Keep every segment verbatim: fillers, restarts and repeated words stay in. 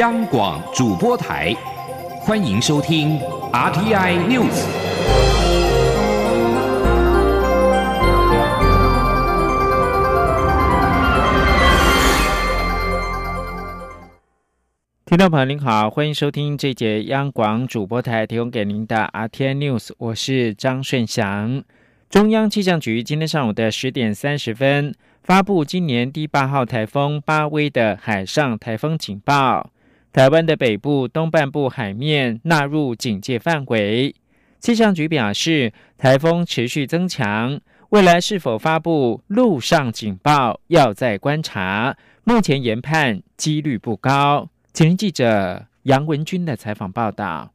央广主播台，欢迎收听 R T I News。听众朋友您好，欢迎收听这节央广主播台提供给您的 R T I News， 我是张顺祥。中央气象局今天上午的十点三十分发布今年第八号台风巴威的海上台风警报。台湾的北部东半部海面纳入警戒范围。气象局表示，台风持续增强，未来是否发布陆上警报要再观察，目前研判几率不高。前日记者杨文君的采访报道。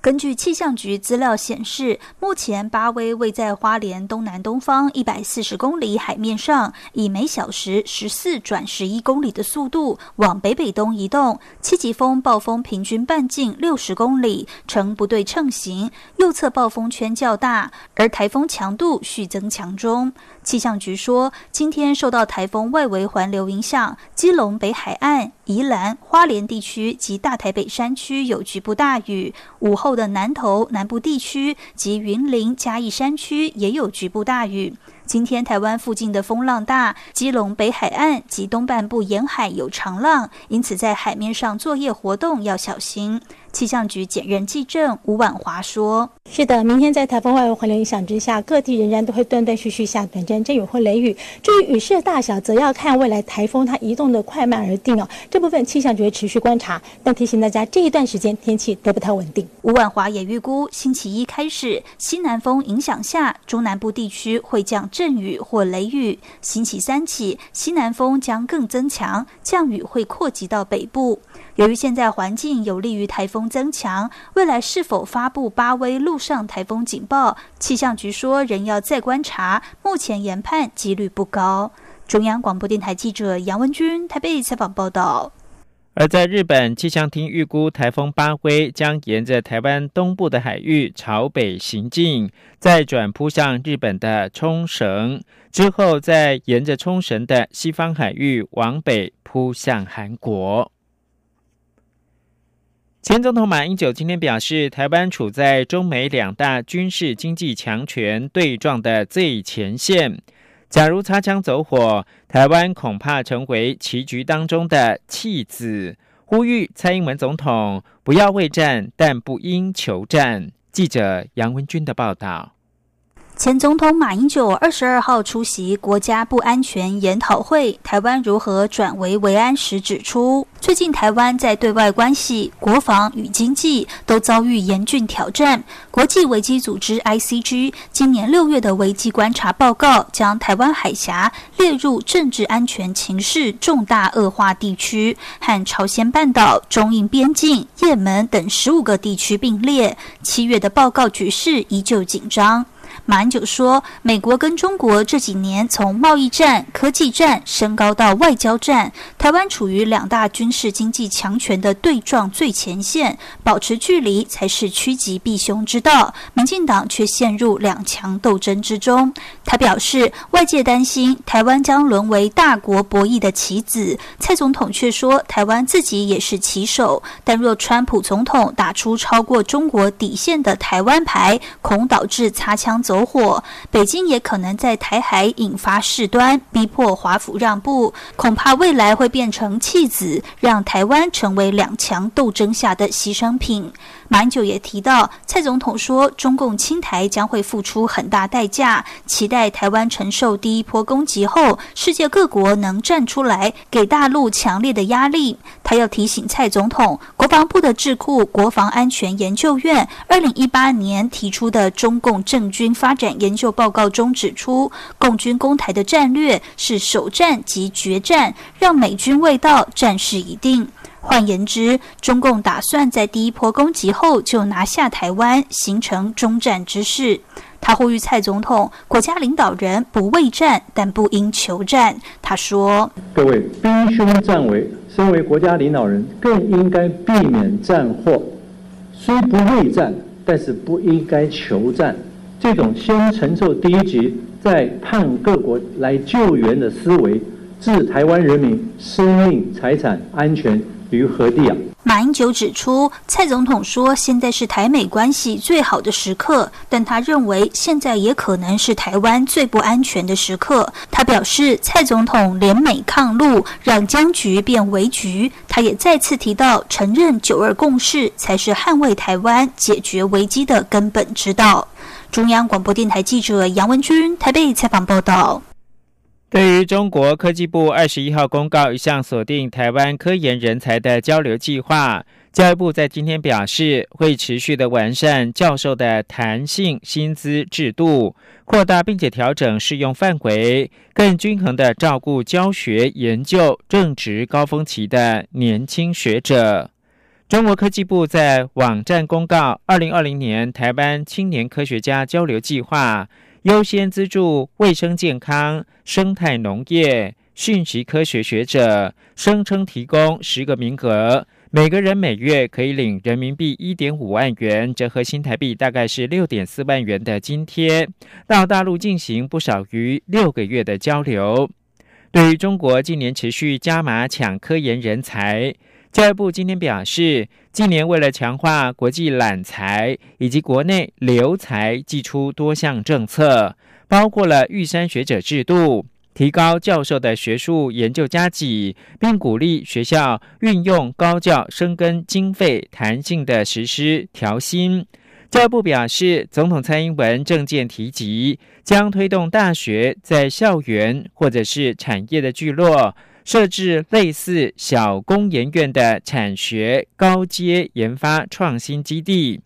根据气象局资料显示，目前巴威位在花莲东南东方一百四十公里海面上，以每小时十四转十一公里的速度往北北东移动，七级风暴风平均半径六十公里，呈不对称型，右侧暴风圈较大，而台风强度续增强中。气象局说，今天受到台风外围环流影响，基隆北海岸、宜兰、花莲地区及大台北山区有局部大雨，午后的南投、南部地区及云林、嘉义山区也有局部大雨。今天台湾附近的风浪大，基隆北海岸及东半部沿海有长浪，因此在海面上作业活动要小心。气象局检任技正吴婉华说：“是的，明天在台风外围环流影响之下，各地仍然都会断断续续下短暂阵雨或雷雨。至于雨势的大小，则要看未来台风它移动的快慢而定哦。这部分气象局会持续观察，但提醒大家这一段时间天气都不太稳定。”吴婉华也预估，星期一开始，西南风影响下，中南部地区会降阵雨或雷雨，星期三起西南风将更增强，降雨会扩及到北部。由于现在环境有利于台风增强，未来是否发布巴威陆上台风警报，气象局说仍要再观察，目前研判几率不高。中央广播电台记者杨文君台北采访报道。而在日本，气象厅预估台风巴威将沿着台湾东部的海域朝北行进，再转扑向日本的冲绳，之后再沿着冲绳的西方海域往北扑向韩国。前总统马英九今天表示，台湾处在中美两大军事经济强权对撞的最前线，假如擦枪走火，台湾恐怕成为棋局当中的弃子，呼吁蔡英文总统不要畏战，但不应求战。记者杨文君的报道。前总统马英九二十二号出席国家不安全研讨会台湾如何转危为安时指出，最近台湾在对外关系、国防与经济都遭遇严峻挑战。国际危机组织 I C G 今年六月的危机观察报告将台湾海峡列入政治安全情势重大恶化地区，和朝鲜半岛、中印边境、也门等十五个地区并列。七月的报告局势依旧紧张。马英九说，美国跟中国这几年从贸易战、科技战升高到外交战，台湾处于两大军事经济强权的对撞最前线，保持距离才是趋吉避凶之道，民进党却陷入两强斗争之中。他表示，外界担心台湾将沦为大国博弈的棋子，蔡总统却说台湾自己也是棋手，但若川普总统打出超过中国底线的台湾牌，恐导致擦枪走火，北京也可能在台海引发事端，逼迫华府让步，恐怕未来会变成弃子，让台湾成为两强斗争下的牺牲品。马英九也提到，蔡总统说中共侵台将会付出很大代价，期待台湾承受第一波攻击后，世界各国能站出来给大陆强烈的压力。他要提醒蔡总统，国防部的智库国防安全研究院二零一八年提出的中共政军发展研究报告中指出，共军攻台的战略是首战及决战，让美军未到，战事已定。换言之，中共打算在第一波攻击后就拿下台湾，形成终战之势。他呼吁蔡总统，国家领导人不畏战，但不应求战。他说：“各位，兵凶战危，身为国家领导人，更应该避免战祸。虽不畏战，但是不应该求战。”这种先承受第一击，再盼各国来救援的思维，置台湾人民生命财产安全于何地啊！马英九指出，蔡总统说现在是台美关系最好的时刻，但他认为现在也可能是台湾最不安全的时刻。他表示，蔡总统联美抗陆，让僵局变危局。他也再次提到，承认九二共识才是捍卫台湾、解决危机的根本之道。中央广播电台记者杨文君台北采访报道。对于中国科技部二十一号公告一项锁定台湾科研人才的交流计划，教育部在今天表示，会持续的完善教授的弹性薪资制度，扩大并且调整适用范围，更均衡的照顾教学研究正值高峰期的年轻学者。中国科技部在网站公告二零二零年台湾青年科学家交流计划，优先资助卫生健康、生态农业、讯息科学学者，声称提供十个名额，每个人每月可以领人民币 一点五万元，折合新台币大概是 六点四万元的津贴，到大陆进行不少于六个月的交流。对于中国近年持续加码抢科研人才，教育部今天表示，近年为了强化国际揽才以及国内留才，祭出多项政策，包括了玉山学者制度，提高教授的学术研究加给，并鼓励学校运用高教生根经费弹性的实施调薪。教育部表示，总统蔡英文政见提及，将推动大学在校园或者是产业的聚落设置类似小工研院的产学高阶研发创新基地，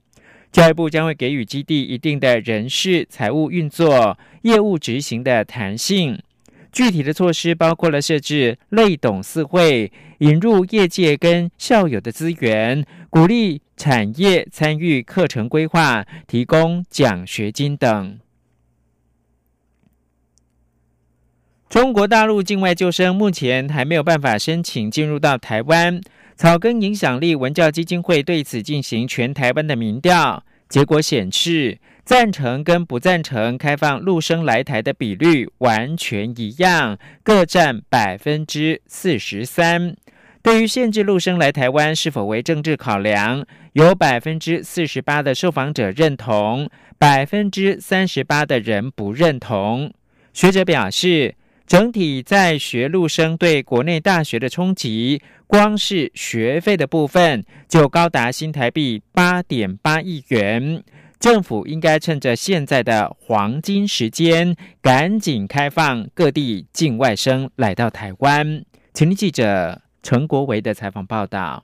教育部将会给予基地一定的人事、财务运作、业务执行的弹性。具体的措施包括了设置类董事会，引入业界跟校友的资源，鼓励产业参与课程规划，提供奖学金等。中国大陆境外救生目前还没有办法申请进入到台湾，草根影响力文教基金会对此进行全台湾的民调，结果显示，赞成跟不赞成开放陆生来台的比率完全一样，各占 百分之四十三。对于限制陆生来台湾是否为政治考量，有 百分之四十八 的受访者认同， 百分之三十八 的人不认同。学者表示，整体在学陆生对国内大学的冲击，光是学费的部分就高达新台币 八点八亿元。政府应该趁着现在的黄金时间，赶紧开放各地境外生来到台湾。请听记者陈国维的采访报道。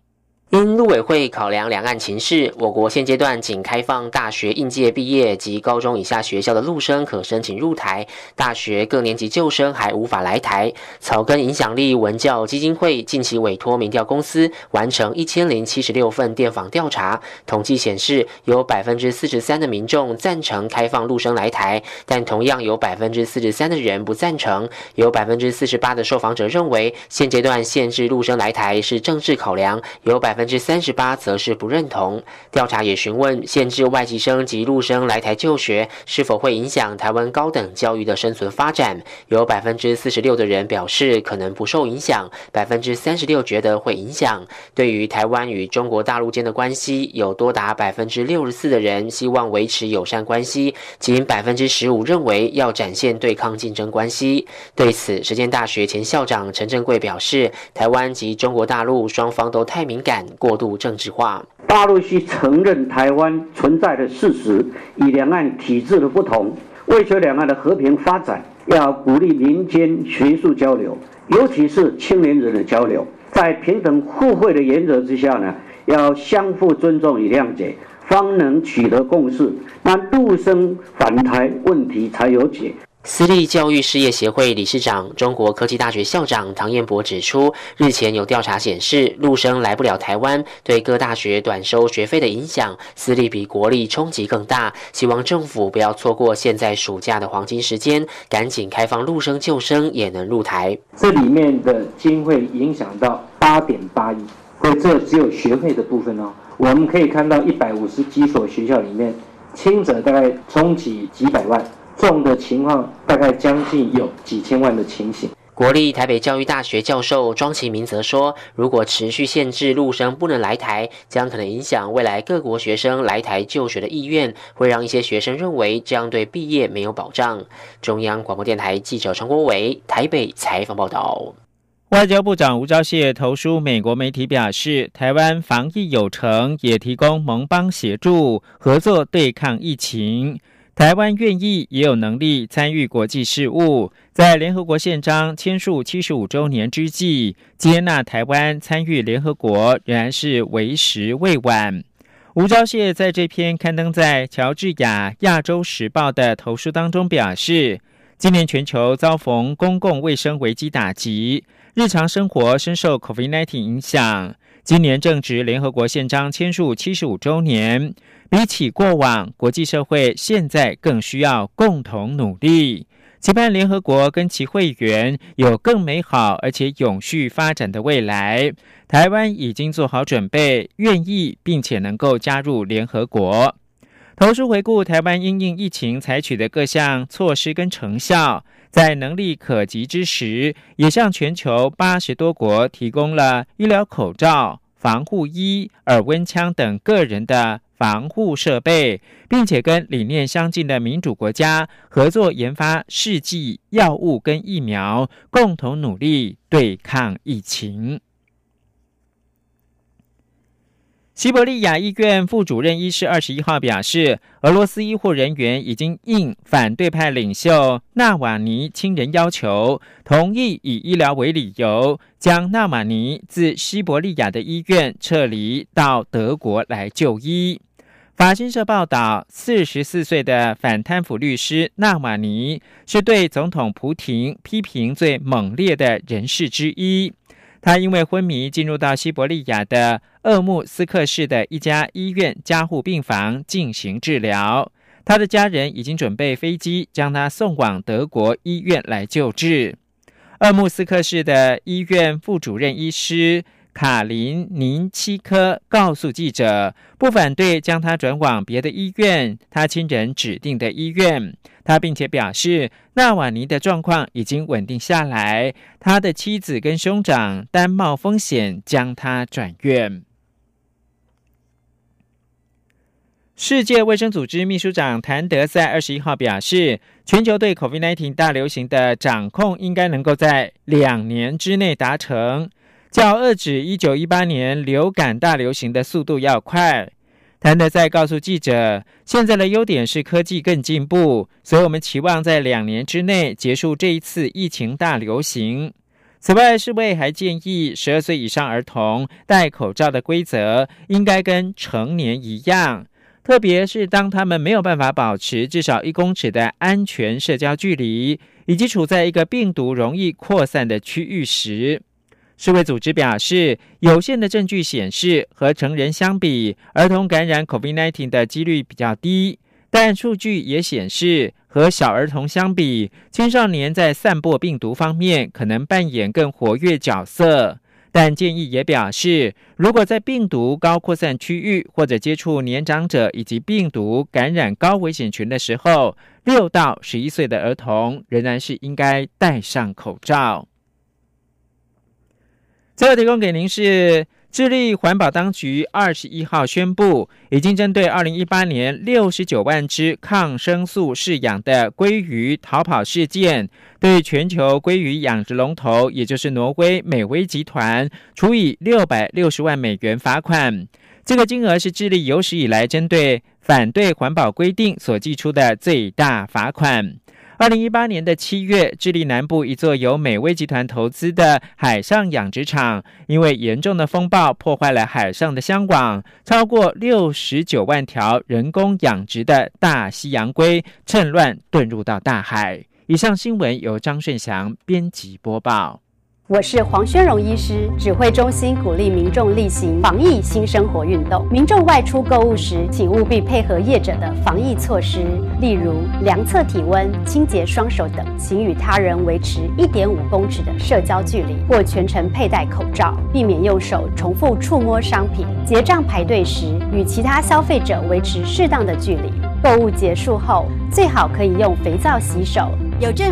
因陆委会考量两岸情势，我国现阶段仅开放大学应届毕业及高中以下学校的陆生可申请入台，大学各年级旧生还无法来台。草根影响力文教基金会近期委托民调公司完成一千零七十六份电访调查，统计显示，有 百分之四十三 的民众赞成开放陆生来台，但同样有 百分之四十三 的人不赞成，有 百分之四十八 的受访者认为现阶段限制陆生来台是政治考量，有 百分之三十八 则是不认同。调查也询问，限制外籍生及陆生来台就学是否会影响台湾高等教育的生存发展，有 百分之四十六 的人表示可能不受影响， 百分之三十六 觉得会影响。对于台湾与中国大陆间的关系，有多达 百分之六十四 的人希望维持友善关系，仅 百分之十五 认为要展现对抗竞争关系。对此，实践大学前校长陈正贵表示，台湾及中国大陆双方都太敏感，过度政治化。大陆需承认台湾存在的事实与两岸体制的不同，为求两岸的和平发展，要鼓励民间学术交流，尤其是青年人的交流，在平等互惠的原则之下呢，要相互尊重与谅解，方能取得共识，那陆生返台问题才有解。私立教育事业协会理事长、中国科技大学校长唐彦博指出，日前有调查显示，陆生来不了台湾对各大学短收学费的影响，私立比国立冲击更大，希望政府不要错过现在暑假的黄金时间，赶紧开放陆生旧生也能入台。这里面的经费影响到 八点八亿，所以这只有学费的部分哦。我们可以看到一百五十几所学校里面，轻者大概冲击几百万，重的情况大概将近有几千万的情形。国立台北教育大学教授庄其明则说，如果持续限制陆生不能来台，将可能影响未来各国学生来台就学的意愿，会让一些学生认为这样对毕业没有保障。中央广播电台记者陈国伟台北采访报道。外交部长吴钊燮投书美国媒体表示，台湾防疫有成，也提供盟邦协助合作对抗疫情。台湾愿意也有能力参与国际事务，在联合国宪章签署七十五周年之际，接纳台湾参与联合国仍然是为时未晚。吴钊燮在这篇刊登在乔治亚亚洲时报的投书当中表示，今年全球遭逢公共卫生危机打击，日常生活深受 COVID 十九 影响，今年正值联合国宪章签署七十五周年，比起过往，国际社会现在更需要共同努力，期盼联合国跟其会员有更美好而且永续发展的未来。台湾已经做好准备，愿意并且能够加入联合国。投书回顾台湾因应疫情采取的各项措施跟成效，在能力可及之时，也向全球八十多国提供了医疗口罩、防护衣、耳温枪等个人的防护设备，并且跟理念相近的民主国家合作研发试剂、药物跟疫苗，共同努力对抗疫情。西伯利亚医院副主任医师二十一号表示，俄罗斯医护人员已经应反对派领袖纳瓦尼亲人要求，同意以医疗为理由，将纳瓦尼自西伯利亚的医院撤离到德国来就医。法新社报道，四十四岁的反贪腐律师纳瓦尼是对总统普廷批评最猛烈的人士之一。他因为昏迷进入到西伯利亚的鄂木斯克市的一家医院加护病房进行治疗，他的家人已经准备飞机将他送往德国医院来救治。鄂木斯克市的医院副主任医师卡林宁七科告诉记者，不反对将他转往别的医院，他亲人指定的医院。他并且表示，纳瓦尼的状况已经稳定下来，他的妻子跟兄长担冒风险将他转院。世界卫生组织秘书长谭德赛二十一号表示，全球对 COVID 十九 大流行的掌控应该能够在两年之内达成，较遏止一九一八年流感大流行的速度要快。谭德赛告诉记者，现在的优点是科技更进步，所以我们期望在两年之内结束这一次疫情大流行。此外，世卫还建议十二岁以上儿童戴口罩的规则应该跟成年一样，特别是当他们没有办法保持至少一公尺的安全社交距离，以及处在一个病毒容易扩散的区域时。世卫组织表示，有限的证据显示，和成人相比，儿童感染 COVID 十九 的几率比较低，但数据也显示，和小儿童相比，青少年在散播病毒方面可能扮演更活跃角色。但建议也表示，如果在病毒高扩散区域或者接触年长者以及病毒感染高危险群的时候，六到十一岁的儿童仍然是应该戴上口罩。最后提供给您是，智利环保当局二十一号宣布，已经针对二零一八年六十九万只抗生素饲养的鲑鱼逃跑事件，对全球鲑鱼养殖龙头，也就是挪威美威集团，处以六百六十万美元罚款。这个金额是智利有史以来针对反对环保规定所祭出的最大罚款。二零一八年的七月，智利南部一座由美威集团投资的海上养殖场，因为严重的风暴破坏了海上的箱网，超过六十九万条人工养殖的大西洋鲑趁乱遁入到大海。以上新闻由张顺祥编辑播报。我是黄宣荣医师。指挥中心鼓励民众例行防疫新生活运动，民众外出购物时请务必配合业者的防疫措施，例如量测体温、清洁双手等，请与他人维持 一点五公尺的社交距离或全程佩戴口罩，避免用手重复触摸商品，结账排队时与其他消费者维持适当的距离，购物结束后最好可以用肥皂洗手。有政